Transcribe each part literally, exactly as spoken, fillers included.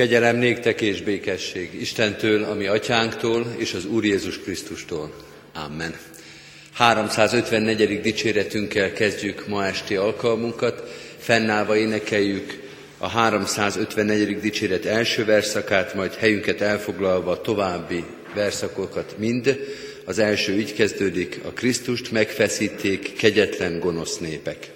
Kegyelem néktek és békesség Istentől, a mi atyánktól és az Úr Jézus Krisztustól. Amen. háromszázötvennegyedik dicséretünkkel kezdjük ma esti alkalmunkat. Fennállva énekeljük a háromszázötvennegyedik dicséret első verszakát, majd helyünket elfoglalva további verszakokat mind. Az első így kezdődik: a Krisztust megfeszíték kegyetlen gonosz népek.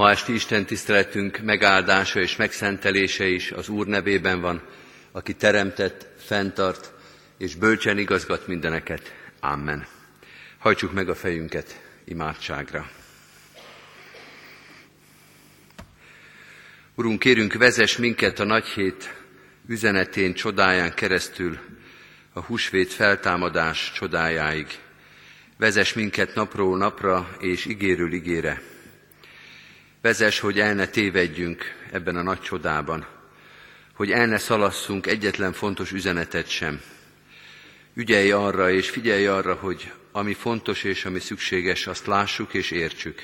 Ma esti Isten tiszteletünk megáldása és megszentelése is az Úr nevében van, aki teremtett, fenntart és bölcsen igazgat mindeneket. Amen. Hajtsuk meg a fejünket imádságra. Urunk, kérünk, vezess minket a nagyhét üzenetén, csodáján keresztül, a húsvét feltámadás csodájáig. Vezess minket napról napra és ígéről ígére. Vezess, hogy el ne tévedjünk ebben a nagy csodában, hogy el ne szalasszunk egyetlen fontos üzenetet sem. Ügyelj arra és figyelj arra, hogy ami fontos és ami szükséges, azt lássuk és értsük.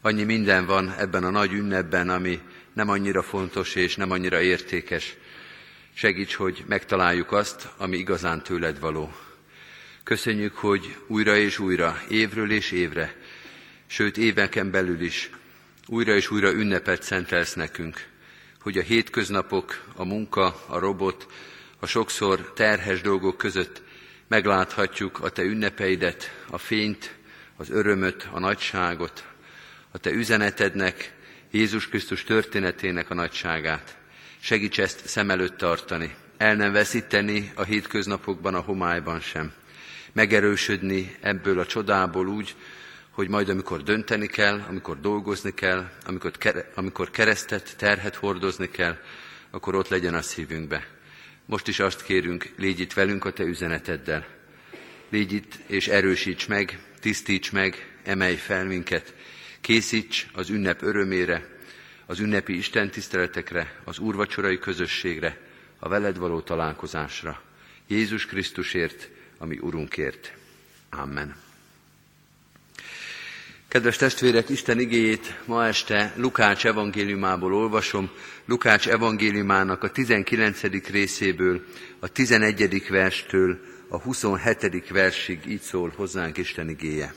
Annyi minden van ebben a nagy ünnepben, ami nem annyira fontos és nem annyira értékes. Segíts, hogy megtaláljuk azt, ami igazán tőled való. Köszönjük, hogy újra és újra, évről és évre, sőt éveken belül is, újra és újra ünnepet szentelsz nekünk, hogy a hétköznapok, a munka, a robot, a sokszor terhes dolgok között megláthatjuk a te ünnepeidet, a fényt, az örömöt, a nagyságot, a te üzenetednek, Jézus Krisztus történetének a nagyságát. Segíts ezt szem előtt tartani, el nem veszíteni a hétköznapokban, a homályban sem. Megerősödni ebből a csodából úgy, hogy majd amikor dönteni kell, amikor dolgozni kell, amikor, kere, amikor keresztet, terhet hordozni kell, akkor ott legyen a szívünkbe. Most is azt kérünk, légy itt velünk a te üzeneteddel. Légy itt és erősíts meg, tisztíts meg, emelj fel minket, készíts az ünnep örömére, az ünnepi istentiszteletekre, az úrvacsorai közösségre, a veled való találkozásra. Jézus Krisztusért, a mi Urunkért. Amen. Kedves testvérek, Isten igéjét ma este Lukács evangéliumából olvasom, Lukács evangéliumának a tizenkilencedik részéből, a tizenegyedik verstől a huszonhetedik versig így szól hozzánk Isten igéje.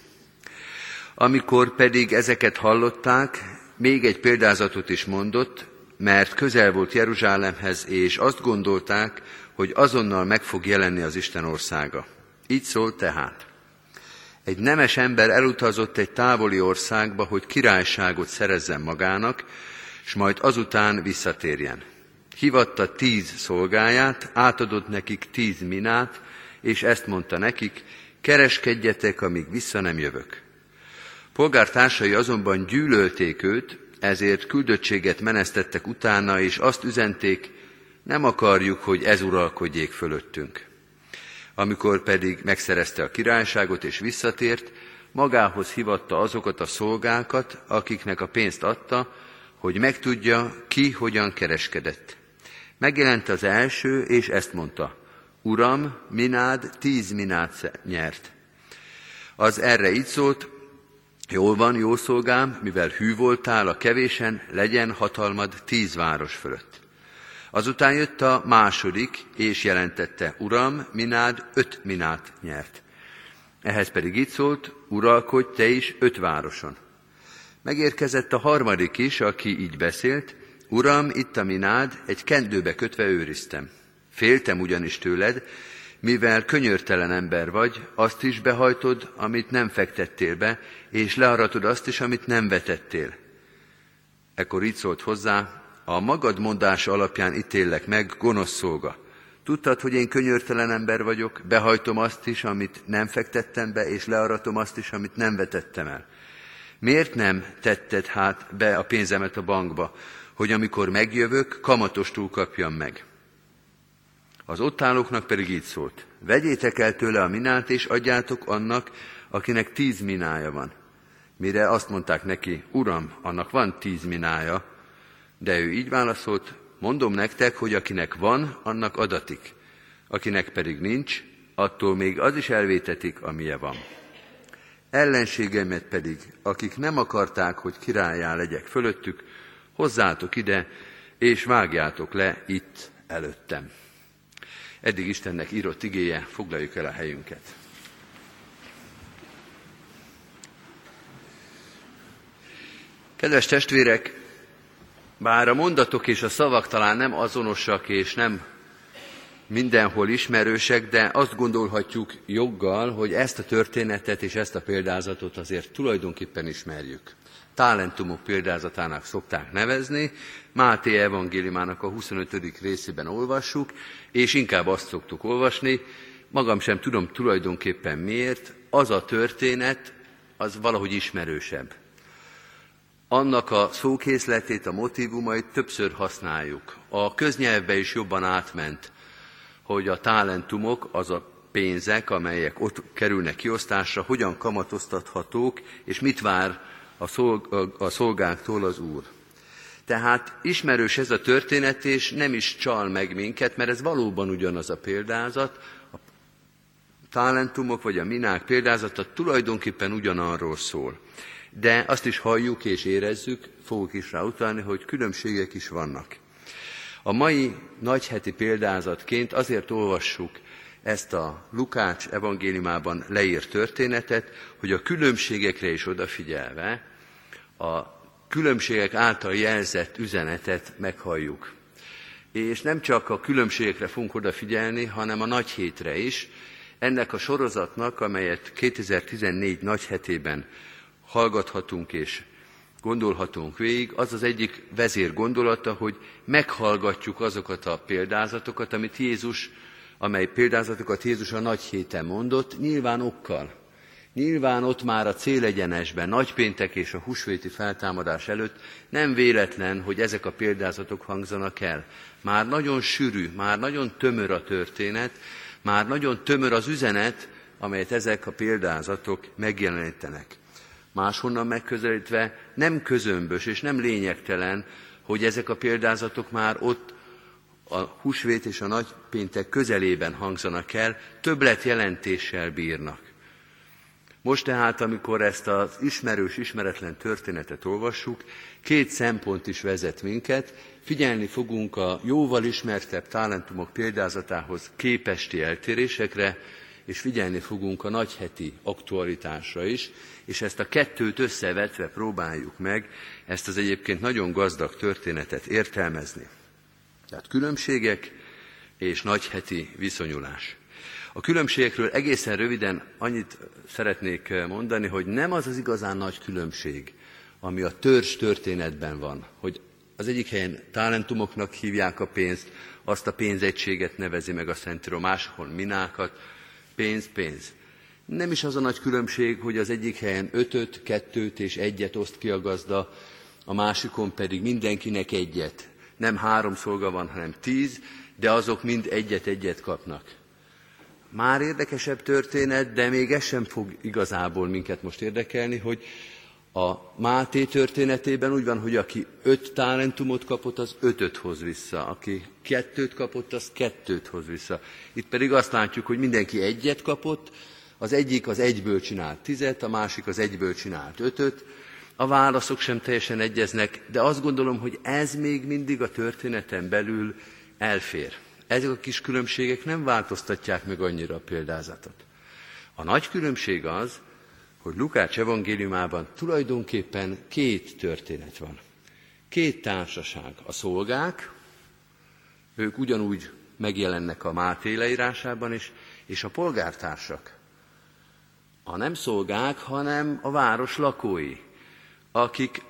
Amikor pedig ezeket hallották, még egy példázatot is mondott, mert közel volt Jeruzsálemhez, és azt gondolták, hogy azonnal meg fog jelenni az Isten országa. Így szól tehát. Egy nemes ember elutazott egy távoli országba, hogy királyságot szerezzen magának, s majd azután visszatérjen. Hivatta tíz szolgáját, átadott nekik tíz minát, és ezt mondta nekik, kereskedjetek, amíg vissza nem jövök. Polgártársai azonban gyűlölték őt, ezért küldöttséget menesztettek utána, és azt üzenték, nem akarjuk, hogy ez uralkodjék fölöttünk. Amikor pedig megszerezte a királyságot és visszatért, magához hivatta azokat a szolgákat, akiknek a pénzt adta, hogy megtudja, ki hogyan kereskedett. Megjelent az első, és ezt mondta, Uram, minád tíz minát nyert. Az erre így szólt, jól van, jó szolgám, mivel hű voltál a kevésen, legyen hatalmad tíz város fölött. Azután jött a második, és jelentette, Uram, minád öt minát nyert. Ehhez pedig így szólt, uralkodj te is öt városon. Megérkezett a harmadik is, aki így beszélt, Uram, itt a minád, egy kendőbe kötve őriztem. Féltem ugyanis tőled, mivel könyörtelen ember vagy, azt is behajtod, amit nem fektettél be, és learatod azt is, amit nem vetettél. Ekkor így szólt hozzá, a magad mondása alapján ítéllek meg, gonosz szolga. Tudtad, hogy én könyörtelen ember vagyok, behajtom azt is, amit nem fektettem be, és learatom azt is, amit nem vetettem el. Miért nem tetted hát be a pénzemet a bankba, hogy amikor megjövök, kamatostul kapjam meg? Az ott állóknak pedig így szólt, vegyétek el tőle a minát, és adjátok annak, akinek tíz minája van. Mire azt mondták neki, Uram, annak van tíz minája, de ő így válaszolt, mondom nektek, hogy akinek van, annak adatik, akinek pedig nincs, attól még az is elvétetik, amilyen van. Ellenségeimet pedig, akik nem akarták, hogy királlyá legyek fölöttük, hozzátok ide, és vágjátok le itt előttem. Eddig Istennek írott igéje, foglaljuk el a helyünket. Kedves testvérek, bár a mondatok és a szavak talán nem azonosak és nem mindenhol ismerősek, de azt gondolhatjuk joggal, hogy ezt a történetet és ezt a példázatot azért tulajdonképpen ismerjük. talentumok példázatának szokták nevezni. Máté evangéliumának a huszonötödik részében olvassuk, és inkább azt szoktuk olvasni, magam sem tudom tulajdonképpen miért, az a történet, az valahogy ismerősebb. Annak a szókészletét, a motívumait többször használjuk. A köznyelvbe is jobban átment, hogy a talentumok, az a pénzek, amelyek ott kerülnek kiosztásra, hogyan kamatoztathatók, és mit vár a, szolg- a szolgánktól az Úr. Tehát ismerős ez a történet, és nem is csal meg minket, mert ez valóban ugyanaz a példázat. A talentumok vagy a minák példázata tulajdonképpen ugyanarról szól. De azt is halljuk és érezzük, fogok is rá utalni, hogy különbségek is vannak. A mai nagyheti példázatként azért olvassuk ezt a Lukács evangéliumában leírt történetet, hogy a különbségekre is odafigyelve a különbségek által jelzett üzenetet meghalljuk. És nem csak a különbségekre fogunk odafigyelni, hanem a nagy hétre is. Ennek a sorozatnak, amelyet kétezer-tizennégy nagy hetében hallgathatunk és gondolhatunk végig, az az egyik vezér gondolata, hogy meghallgatjuk azokat a példázatokat, amit Jézus, amely példázatokat Jézus a nagy héten mondott, nyilván okkal. Nyilván ott már a célegyenesben, nagypéntek és a húsvéti feltámadás előtt nem véletlen, hogy ezek a példázatok hangzanak el. Már nagyon sűrű, már nagyon tömör a történet, már nagyon tömör az üzenet, amelyet ezek a példázatok megjelenítenek. Máshonnan megközelítve nem közömbös és nem lényegtelen, hogy ezek a példázatok már ott a húsvét és a nagypéntek közelében hangzanak el, többletjelentéssel bírnak. Most tehát, amikor ezt az ismerős-ismeretlen történetet olvassuk, két szempont is vezet minket. Figyelni fogunk a jóval ismertebb talentumok példázatához képesti eltérésekre, és figyelni fogunk a nagyheti aktualitásra is, és ezt a kettőt összevetve próbáljuk meg ezt az egyébként nagyon gazdag történetet értelmezni. Tehát különbségek és nagyheti viszonyulás. A különbségekről egészen röviden annyit szeretnék mondani, hogy nem az az igazán nagy különbség, ami a törzs történetben van, hogy az egyik helyen talentumoknak hívják a pénzt, azt a pénzegységet nevezi meg a Szentíró, máshol minákat, pénz, pénz. Nem is az a nagy különbség, hogy az egyik helyen ötöt, kettőt és egyet oszt ki a gazda, a másikon pedig mindenkinek egyet. Nem három szolga van, hanem tíz, de azok mind egyet-egyet kapnak. Már érdekesebb történet, de még ez sem fog igazából minket most érdekelni, hogy a Máté történetében úgy van, hogy aki öt talentumot kapott, az ötöt hoz vissza. Aki kettőt kapott, az kettőt hoz vissza. Itt pedig azt látjuk, hogy mindenki egyet kapott, az egyik az egyből csinált tizet, a másik az egyből csinált ötöt. A válaszok sem teljesen egyeznek, de azt gondolom, hogy ez még mindig a történeten belül elfér. Ezek a kis különbségek nem változtatják meg annyira a példázatot. A nagy különbség az, hogy Lukács evangéliumában tulajdonképpen két történet van. Két társaság, a szolgák, ők ugyanúgy megjelennek a Máté leírásában is, és a polgártársak. A nem szolgák, hanem a város lakói, akik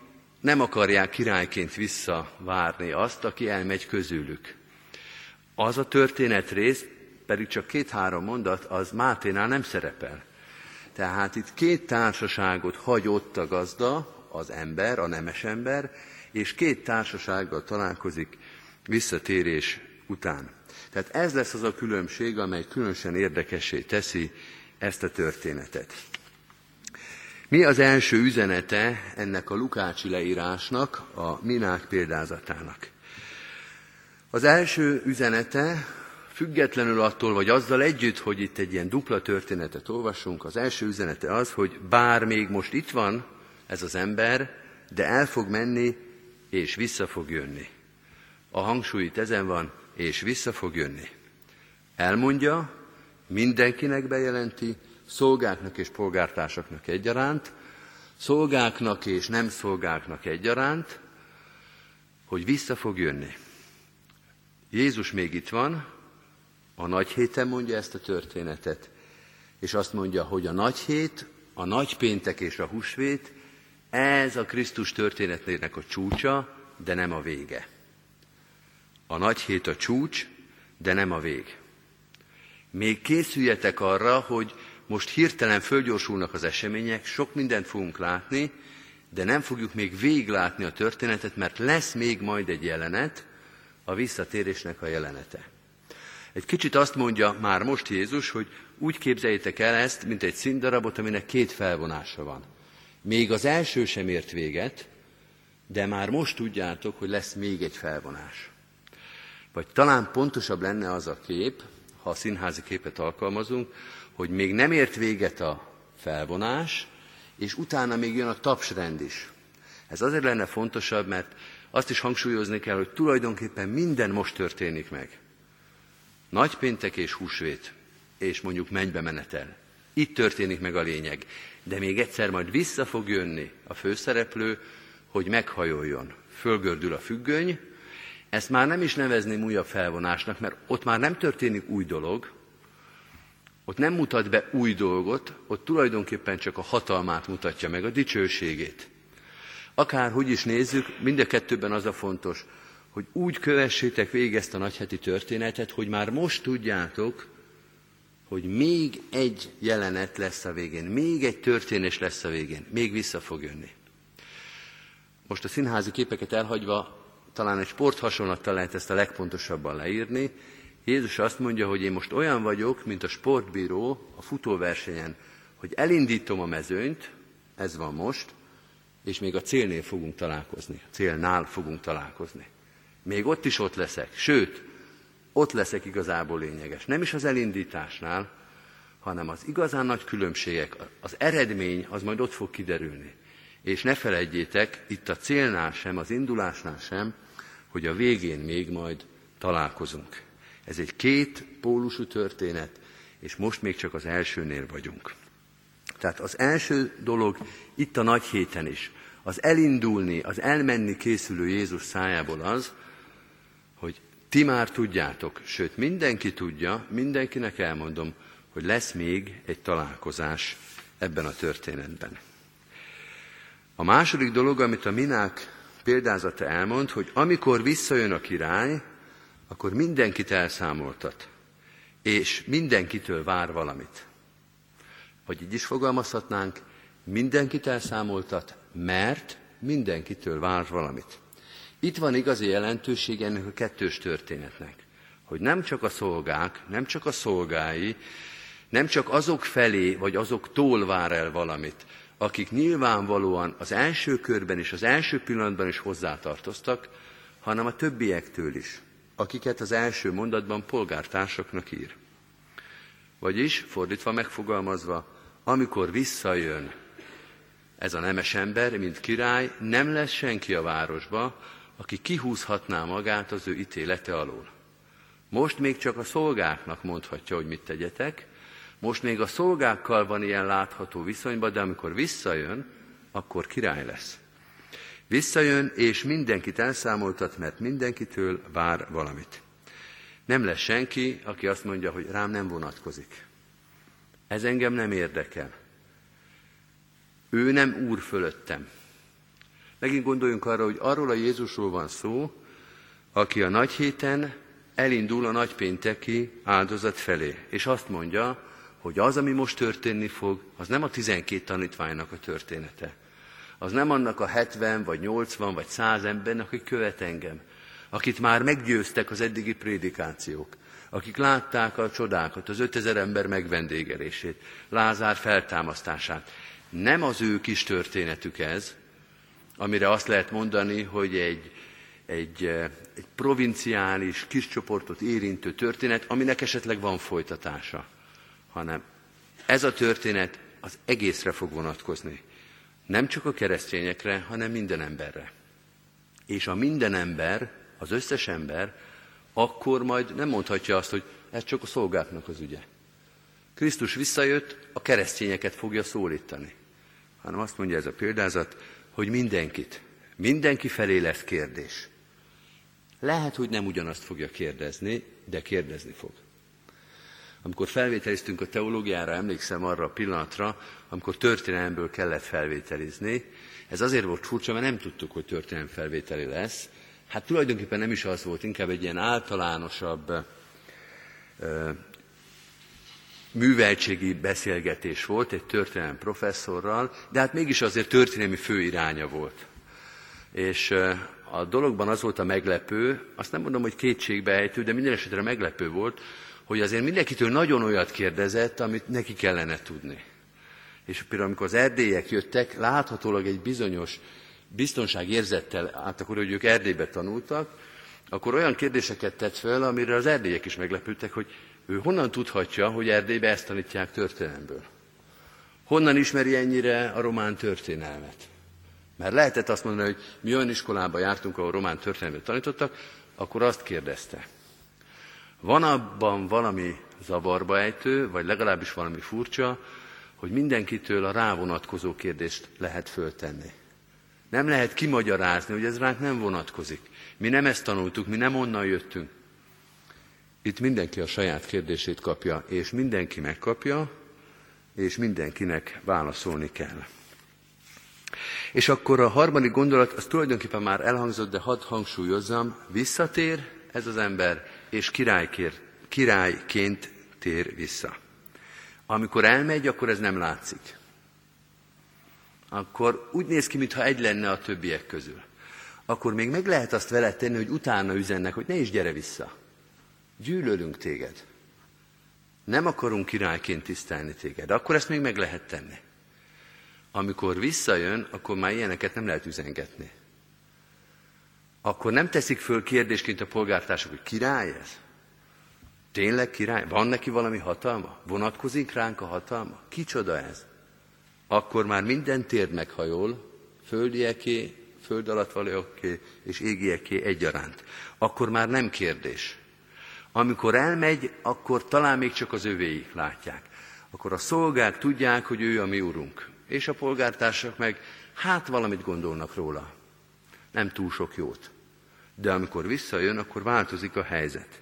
nem akarják királyként visszavárni azt, aki elmegy közülük. Az a történetrész, pedig csak két-három mondat, az Máténál nem szerepel. Tehát itt két társaságot hagyott a gazda, az ember, a nemes ember, és két társasággal találkozik visszatérés után. Tehát ez lesz az a különbség, amely különösen érdekessé teszi ezt a történetet. Mi az első üzenete ennek a lukácsi leírásnak, a minák példázatának? Az első üzenete, függetlenül attól, vagy azzal együtt, hogy itt egy ilyen dupla történetet olvasunk, az első üzenete az, hogy bár még most itt van ez az ember, de el fog menni, és vissza fog jönni. A hangsúly itt ezen van, és vissza fog jönni. Elmondja, mindenkinek bejelenti, szolgáknak és polgártársaknak egyaránt, szolgáknak és nem szolgáknak egyaránt, hogy vissza fog jönni. Jézus még itt van, a nagy héten mondja ezt a történetet, és azt mondja, hogy a nagy hét, a nagy péntek és a húsvét Ez a Krisztus történetének a csúcsa, de nem a vége. A nagy hét a csúcs, de nem a vég. Még készüljetek arra, hogy most hirtelen fölgyorsulnak az események, sok mindent fogunk látni, de nem fogjuk még véglátni a történetet, mert lesz még majd egy jelenet, a visszatérésnek a jelenete. Egy kicsit azt mondja már most Jézus, hogy úgy képzeljétek el ezt, mint egy színdarabot, aminek két felvonása van. Még az első sem ért véget, de már most tudjátok, hogy lesz még egy felvonás. Vagy talán pontosabb lenne az a kép, ha a színházi képet alkalmazunk, hogy még nem ért véget a felvonás, és utána még jön a tapsrend is. Ez azért lenne fontosabb, mert azt is hangsúlyozni kell, hogy tulajdonképpen minden most történik meg. Nagypéntek és húsvét, és mondjuk mennybe menetel. Itt történik meg a lényeg. De még egyszer majd vissza fog jönni a főszereplő, hogy meghajoljon. Fölgördül a függöny. Ezt már nem is nevezném újabb felvonásnak, mert ott már nem történik új dolog, ott nem mutat be új dolgot, ott tulajdonképpen csak a hatalmát mutatja meg, a dicsőségét. Akárhogy is nézzük, mind a kettőben az a fontos, hogy úgy kövessétek végig ezt a nagyheti történetet, hogy már most tudjátok, hogy még egy jelenet lesz a végén, még egy történés lesz a végén, még vissza fog jönni. Most a színházi képeket elhagyva, talán egy sporthasonlattal lehet ezt a legpontosabban leírni. Jézus azt mondja, hogy én most olyan vagyok, mint a sportbíró a futóversenyen, hogy elindítom a mezőnyt, ez van most, és még a célnél fogunk találkozni, a célnál fogunk találkozni. Még ott is ott leszek, sőt, ott leszek igazából lényeges. Nem is az elindításnál, hanem az igazán nagy különbségek, az eredmény, az majd ott fog kiderülni. És ne feledjétek, itt a célnál sem, az indulásnál sem, hogy a végén még majd találkozunk. Ez egy két pólusú történet, és most még csak az elsőnél vagyunk. Tehát az első dolog itt a nagy héten is. Az elindulni, az elmenni készülő Jézus szájából az, hogy ti már tudjátok, sőt mindenki tudja, mindenkinek elmondom, hogy lesz még egy találkozás ebben a történetben. A második dolog, amit a minák példázata elmond, hogy amikor visszajön a király, akkor mindenkit elszámoltat, és mindenkitől vár valamit. Vagy így is fogalmazhatnánk, mindenkit elszámoltat, mert mindenkitől vár valamit. Itt van igazi jelentőség ennek a kettős történetnek, hogy nem csak a szolgák, nem csak a szolgái, nem csak azok felé, vagy azoktól vár el valamit, akik nyilvánvalóan az első körben és az első pillanatban is hozzátartoztak, hanem a többiektől is, akiket az első mondatban polgártársaknak ír. Vagyis, fordítva megfogalmazva, amikor visszajön ez a nemes ember, mint király, nem lesz senki a városba, aki kihúzhatná magát az ő ítélete alól. Most még csak a szolgáknak mondhatja, hogy mit tegyetek, most még a szolgákkal van ilyen látható viszonyban, de amikor visszajön, akkor király lesz. Visszajön, és mindenkit elszámoltat, mert mindenkitől vár valamit. Nem lesz senki, aki azt mondja, hogy rám nem vonatkozik. Ez engem nem érdekel. Ő nem úr fölöttem. Megint gondoljunk arra, hogy arról a Jézusról van szó, aki a nagy héten elindul a nagypénteki áldozat felé. És azt mondja, hogy az, ami most történni fog, az nem a tizenkét tanítványnak a története. Az nem annak a hetven, vagy nyolcvan, vagy száz embernek, aki követ engem. Akit már meggyőztek az eddigi prédikációk. Akik látták a csodákat, az ötezer ember megvendégelését, Lázár feltámasztását. Nem az ő kis történetük ez, amire azt lehet mondani, hogy egy, egy, egy provinciális kis csoportot érintő történet, aminek esetleg van folytatása, hanem ez a történet az egészre fog vonatkozni. Nem csak a keresztényekre, hanem minden emberre. És a minden ember, az összes ember, akkor majd nem mondhatja azt, hogy ez csak a szolgáknak az ügye. Krisztus visszajött, a keresztényeket fogja szólítani. Hanem azt mondja ez a példázat, hogy mindenkit, mindenki felé lesz kérdés. Lehet, hogy nem ugyanazt fogja kérdezni, de kérdezni fog. Amikor felvételiztünk a teológiára, emlékszem arra a pillanatra, amikor történelemből kellett felvételizni. Ez azért volt furcsa, mert nem tudtuk, hogy történelem felvételi lesz. Hát tulajdonképpen nem is az volt, inkább egy ilyen általánosabb ö, műveltségi beszélgetés volt egy történelem professzorral, de hát mégis azért történelmi főiránya volt. És ö, a dologban az volt a meglepő, azt nem mondom, hogy kétségbeejtő, de minden esetre meglepő volt, hogy azért mindenkitől nagyon olyat kérdezett, amit neki kellene tudni. És például amikor az erdélyek jöttek, láthatólag egy bizonyos biztonságérzettel álltak oda, hogy ők Erdélybe tanultak, akkor olyan kérdéseket tett fel, amire az erdélyek is meglepődtek, hogy ő honnan tudhatja, hogy Erdélybe ezt tanítják történelemből. Honnan ismeri ennyire a román történelmet? Mert lehetett azt mondani, hogy mi olyan iskolába jártunk, ahol román történelmet tanítottak, akkor azt kérdezte. Van abban valami zavarba ejtő, vagy legalábbis valami furcsa, hogy mindenkitől a rávonatkozó kérdést lehet föltenni. Nem lehet kimagyarázni, hogy ez ránk nem vonatkozik. Mi nem ezt tanultuk, mi nem onnan jöttünk. Itt mindenki a saját kérdését kapja, és mindenki megkapja, és mindenkinek válaszolni kell. És akkor a harmadik gondolat, az tulajdonképpen már elhangzott, de hadd hangsúlyozzam, visszatér ez az ember, és királyként, királyként tér vissza. Amikor elmegy, akkor ez nem látszik. Akkor úgy néz ki, mintha egy lenne a többiek közül. Akkor még meg lehet azt vele tenni, hogy utána üzennek, hogy ne is gyere vissza. Gyűlölünk téged. Nem akarunk királyként tisztelni téged. Akkor ezt még meg lehet tenni. Amikor visszajön, akkor már ilyeneket nem lehet üzengetni. Akkor nem teszik föl kérdésként a polgártársak, hogy király ez? Tényleg király? Van neki valami hatalma? Vonatkozik ránk a hatalma? Kicsoda ez? Akkor már minden térd meghajol, földieké, föld alatt valóké és égieké egyaránt. Akkor már nem kérdés. Amikor elmegy, akkor talán még csak az övéi látják. Akkor a szolgák tudják, hogy ő a mi urunk. És a polgártársak meg, hát valamit gondolnak róla. Nem túl sok jót. De amikor visszajön, akkor változik a helyzet.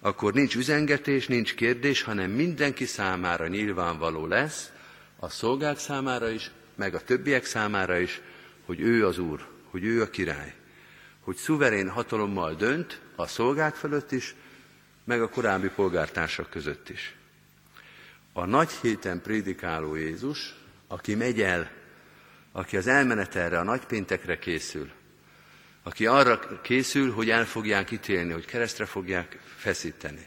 Akkor nincs üzengetés, nincs kérdés, hanem mindenki számára nyilvánvaló lesz, a szolgák számára is, meg a többiek számára is, hogy ő az Úr, hogy ő a király. Hogy szuverén hatalommal dönt a szolgák fölött is, meg a korábbi polgártársak között is. A nagy héten prédikáló Jézus, aki megy el, aki az elmenetelre, a nagypéntekre készül, aki arra készül, hogy el fogják ítélni, hogy keresztre fogják feszíteni.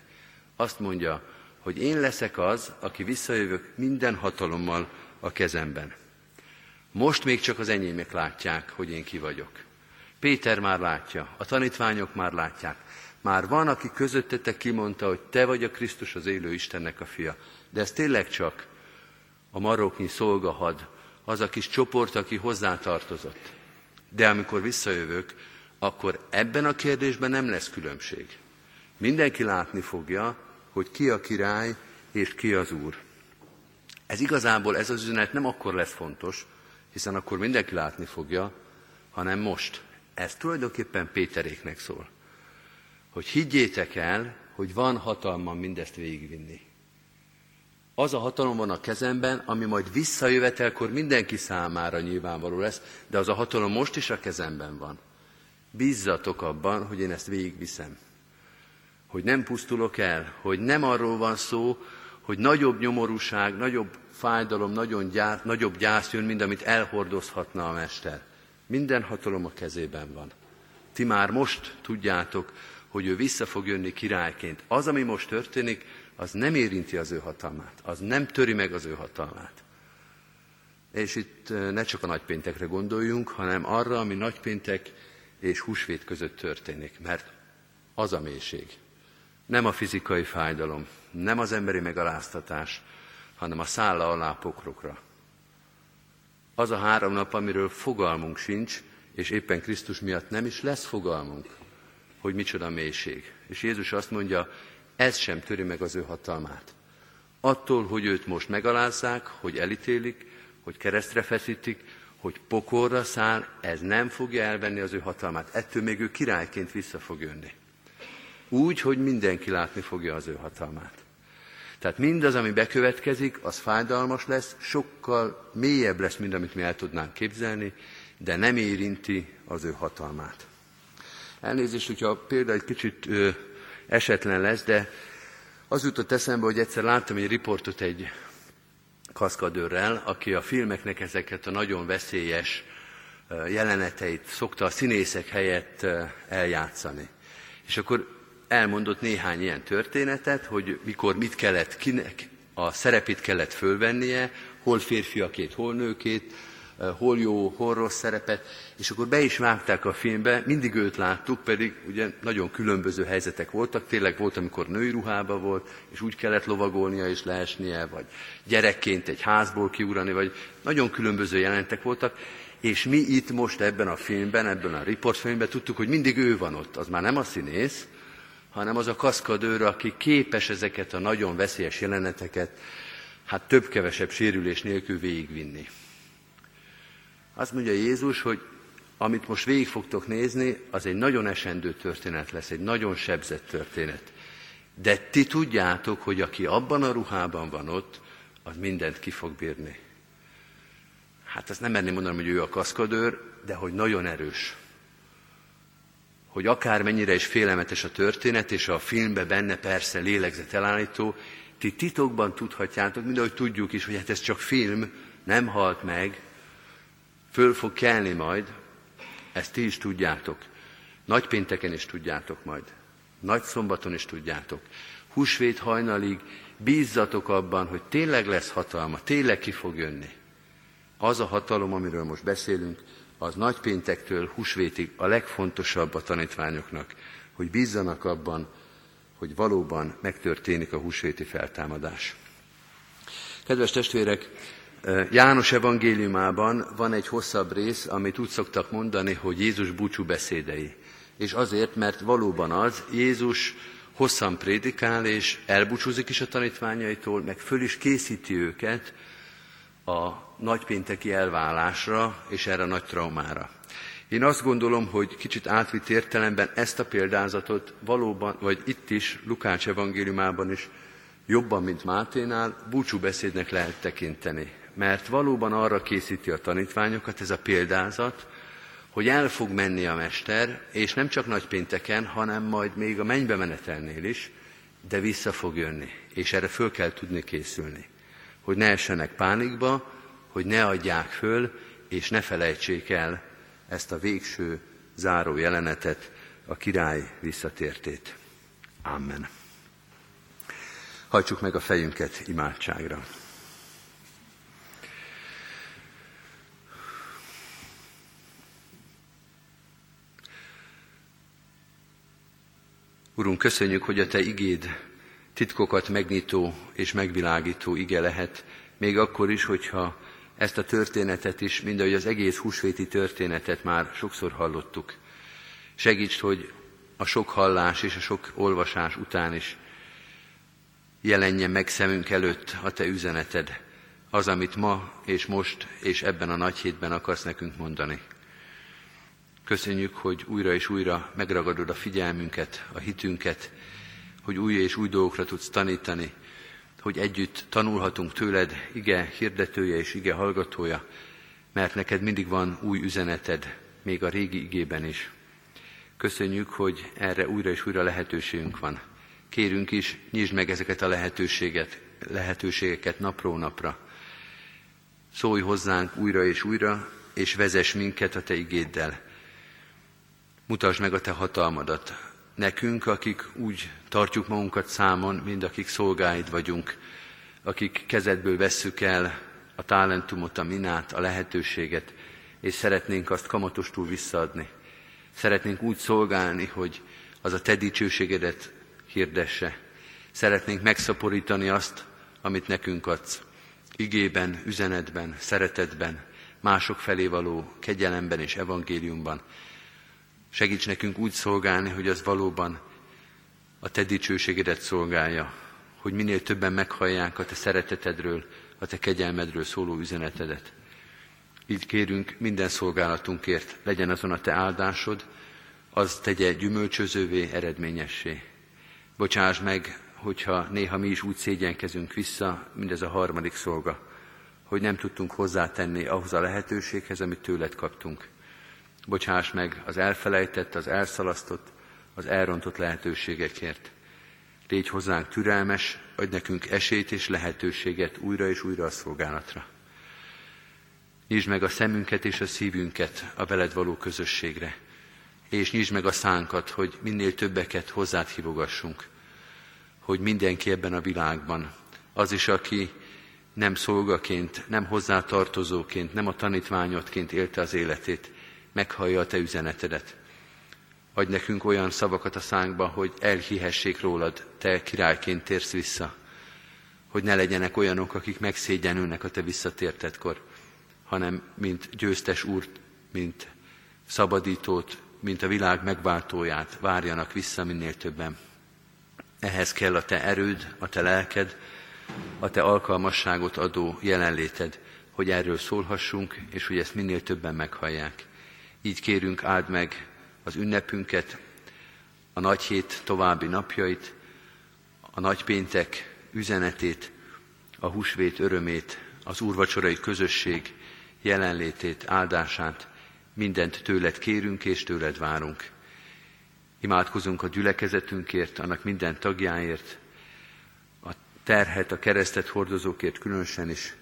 Azt mondja, hogy én leszek az, aki visszajövök minden hatalommal a kezemben. Most még csak az enyémek látják, hogy én ki vagyok. Péter már látja, a tanítványok már látják. Már van, aki közöttetek kimondta, hogy te vagy a Krisztus, az élő Istennek a fia. De ez tényleg csak a maroknyi szolgahad, az a kis csoport, aki hozzátartozott. De amikor visszajövök, akkor ebben a kérdésben nem lesz különbség. Mindenki látni fogja, hogy ki a király és ki az Úr. Ez igazából, ez az üzenet nem akkor lesz fontos, hiszen akkor mindenki látni fogja, hanem most. Ez tulajdonképpen Péteréknek szól. Hogy higgyétek el, hogy van hatalmam mindezt végigvinni. Az a hatalom van a kezemben, ami majd visszajövetelkor mindenki számára nyilvánvaló lesz, de az a hatalom most is a kezemben van. Bízzatok abban, hogy én ezt végigviszem. Hogy nem pusztulok el, hogy nem arról van szó, hogy nagyobb nyomorúság, nagyobb fájdalom, nagyon gyász, nagyobb gyász jön, mint amit elhordozhatna a mester. Minden hatalom a kezében van. Ti már most tudjátok, hogy ő vissza fog jönni királyként. Az, ami most történik, az nem érinti az ő hatalmát, az nem töri meg az ő hatalmát. És itt ne csak a nagypéntekre gondoljunk, hanem arra, ami nagypéntek és húsvét között történik, mert az a mélység. Nem a fizikai fájdalom, nem az emberi megaláztatás, hanem a szálla alá a pokrokra. Az a három nap, amiről fogalmunk sincs, és éppen Krisztus miatt nem is lesz fogalmunk, hogy micsoda mélység. És Jézus azt mondja, ez sem töri meg az ő hatalmát. Attól, hogy őt most megalázzák, hogy elítélik, hogy keresztre feszítik, hogy pokolra száll, ez nem fogja elvenni az ő hatalmát. Ettől még ő királyként vissza fog jönni. Úgy, hogy mindenki látni fogja az ő hatalmát. Tehát mindaz, ami bekövetkezik, az fájdalmas lesz, sokkal mélyebb lesz, mint amit mi el tudnánk képzelni, de nem érinti az ő hatalmát. Elnézést, hogyha a példa egy kicsit ö, esetlen lesz, de az jutott eszembe, hogy egyszer láttam egy riportot egy kaszkadőrrel, aki a filmeknek ezeket a nagyon veszélyes jeleneteit szokta a színészek helyett eljátszani. És akkor elmondott néhány ilyen történetet, hogy mikor mit kellett, kinek a szerepét kellett fölvennie, hol férfiakét, hol nőkét, hol jó, hol rossz szerepet, és akkor be is vágták a filmbe, mindig őt láttuk, pedig ugye nagyon különböző helyzetek voltak, tényleg volt, amikor női ruhába volt, és úgy kellett lovagolnia és leesnie, vagy gyerekként egy házból kiugrani, vagy nagyon különböző jelentek voltak, és mi itt most ebben a filmben, ebben a riportfilmben tudtuk, hogy mindig ő van ott, az már nem a színész, hanem az a kaszkadőr, aki képes ezeket a nagyon veszélyes jeleneteket, hát több-kevesebb sérülés nélkül végigvinni. Azt mondja Jézus, hogy amit most végig fogtok nézni, az egy nagyon esendő történet lesz, egy nagyon sebzett történet. De ti tudjátok, hogy aki abban a ruhában van ott, az mindent ki fog bírni. Hát azt nem merném mondanom, hogy ő a kaszkadőr, de hogy nagyon erős. Hogy akármennyire is félelmetes a történet, és a filmben benne persze lélegzetelállító, ti titokban tudhatjátok, mindahogy tudjuk is, hogy hát ez csak film, nem halt meg, föl fog kelni majd, ezt ti is tudjátok. Nagypénteken is tudjátok majd, nagyszombaton is tudjátok. Húsvét hajnalig bízzatok abban, hogy tényleg lesz hatalma, tényleg ki fog jönni. Az a hatalom, amiről most beszélünk, az nagypéntektől húsvétig a legfontosabb a tanítványoknak, hogy bízzanak abban, hogy valóban megtörténik a húsvéti feltámadás. Kedves testvérek, János evangéliumában van egy hosszabb rész, amit úgy szoktak mondani, hogy Jézus búcsú beszédei. És azért, mert valóban az, Jézus hosszan prédikál, és elbúcsúzik is a tanítványaitól, meg föl is készíti őket a nagypénteki elválásra és erre a nagy traumára. Én azt gondolom, hogy kicsit átvitt értelemben ezt a példázatot valóban, vagy itt is, Lukács evangéliumában is, jobban, mint Máténál, búcsúbeszédnek lehet tekinteni. Mert valóban arra készíti a tanítványokat ez a példázat, hogy el fog menni a mester, és nem csak nagypénteken, hanem majd még a mennybe menetelnél is, de vissza fog jönni, és erre föl kell tudni készülni. Hogy ne essenek pánikba, hogy ne adják föl, és ne felejtsék el ezt a végső záró jelenetet, a király visszatértét. Amen. Hajtsuk meg a fejünket imádságra. Urunk, köszönjük, hogy a Te igéd titkokat megnyitó és megvilágító ige lehet, még akkor is, hogyha ezt a történetet is, mindahogy az egész húsvéti történetet már sokszor hallottuk. Segíts, hogy a sok hallás és a sok olvasás után is jelenjen meg szemünk előtt a Te üzeneted, az, amit ma és most és ebben a nagy hétben akarsz nekünk mondani. Köszönjük, hogy újra és újra megragadod a figyelmünket, a hitünket, hogy új és új dolgokra tudsz tanítani, hogy együtt tanulhatunk tőled, ige hirdetője és ige hallgatója, mert neked mindig van új üzeneted, még a régi igében is. Köszönjük, hogy erre újra és újra lehetőségünk van. Kérünk is, nyisd meg ezeket a lehetőséget, lehetőségeket napról napra. Szólj hozzánk újra és újra, és vezess minket a Te igéddel. Mutasd meg a Te hatalmadat nekünk, akik úgy tartjuk magunkat számon, mint akik szolgáid vagyunk, akik kezedből vesszük el a talentumot, a minát, a lehetőséget, és szeretnénk azt kamatostul visszaadni. Szeretnénk úgy szolgálni, hogy az a Te dicsőségedet hirdesse. Szeretnénk megszaporítani azt, amit nekünk adsz. Igében, üzenetben, szeretetben, mások felé való kegyelemben és evangéliumban. Segíts nekünk úgy szolgálni, hogy az valóban a Te dicsőségedet szolgálja, hogy minél többen meghallják a Te szeretetedről, a Te kegyelmedről szóló üzenetedet. Így kérünk minden szolgálatunkért, legyen azon a Te áldásod, az tegye gyümölcsözővé, eredményessé. Bocsáss meg, hogyha néha mi is úgy szégyenkezünk vissza, mindez a harmadik szolga, hogy nem tudtunk hozzátenni ahhoz a lehetőséghez, amit tőled kaptunk. Bocsáss meg az elfelejtett, az elszalasztott, az elrontott lehetőségekért. Légy hozzánk türelmes, adj nekünk esélyt és lehetőséget újra és újra a szolgálatra. Nyisd meg a szemünket és a szívünket a veled való közösségre, és nyisd meg a szánkat, hogy minél többeket hozzád hívogassunk, hogy mindenki ebben a világban, az is, aki nem szolgaként, nem hozzátartozóként, nem a tanítványodként élte az életét, meghallja a te üzenetedet. Adj nekünk olyan szavakat a szánkba, hogy elhihessék rólad, te királyként térsz vissza, hogy ne legyenek olyanok, akik megszégyenülnek a te visszatértedkor, hanem mint győztes úrt, mint szabadítót, mint a világ megváltóját várjanak vissza minél többen. Ehhez kell a te erőd, a te lelked, a te alkalmasságot adó jelenléted, hogy erről szólhassunk, és hogy ezt minél többen meghallják. Így kérünk, áld meg az ünnepünket, a nagy hét további napjait, a nagypéntek üzenetét, a húsvét örömét, az úrvacsorai közösség jelenlétét, áldását, mindent tőled kérünk és tőled várunk. Imádkozunk a gyülekezetünkért, annak minden tagjáért, a terhet, a keresztet hordozókért különösen is.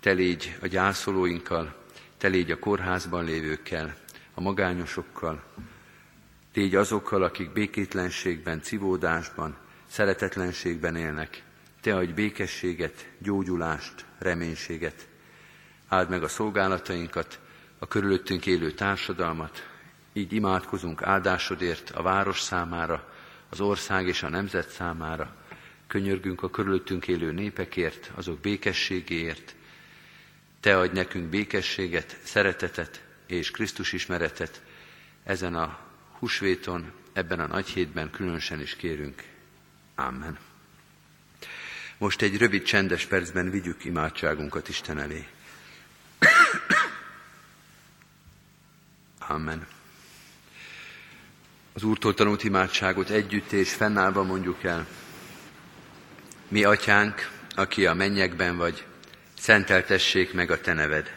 Te légy a gyászolóinkkal, te légy a kórházban lévőkkel, a magányosokkal, légy azokkal, akik békétlenségben, civódásban, szeretetlenségben élnek. Te adj békességet, gyógyulást, reménységet. Áld meg a szolgálatainkat, a körülöttünk élő társadalmat. Így imádkozunk áldásodért a város számára, az ország és a nemzet számára. Könyörgünk a körülöttünk élő népekért, azok békességéért. Te adj nekünk békességet, szeretetet és Krisztus ismeretet. Ezen a húsvéton, ebben a nagy hétben különösen is kérünk. Amen. Most egy rövid csendes percben vigyük imádságunkat Isten elé. Amen. Az Úrtól tanult imádságot együtt és fennállva mondjuk el. Mi atyánk, aki a mennyekben vagy, szenteltessék meg a te neved.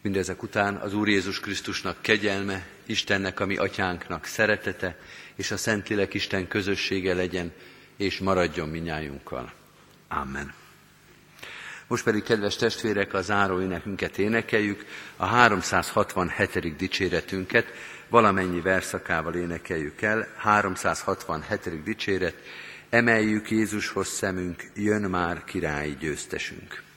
Mindezek után az Úr Jézus Krisztusnak kegyelme, Istennek, a mi atyánknak szeretete, és a Szentlélek Isten közössége legyen, és maradjon mindnyájunkkal. Amen. Most pedig, kedves testvérek, a záró énekünket énekeljük, a háromszázhatvanhetedik dicséretünket valamennyi versszakával énekeljük el. háromszázhatvanhetedik dicséret, emeljük Jézushoz szemünk, jön már királyi győztesünk.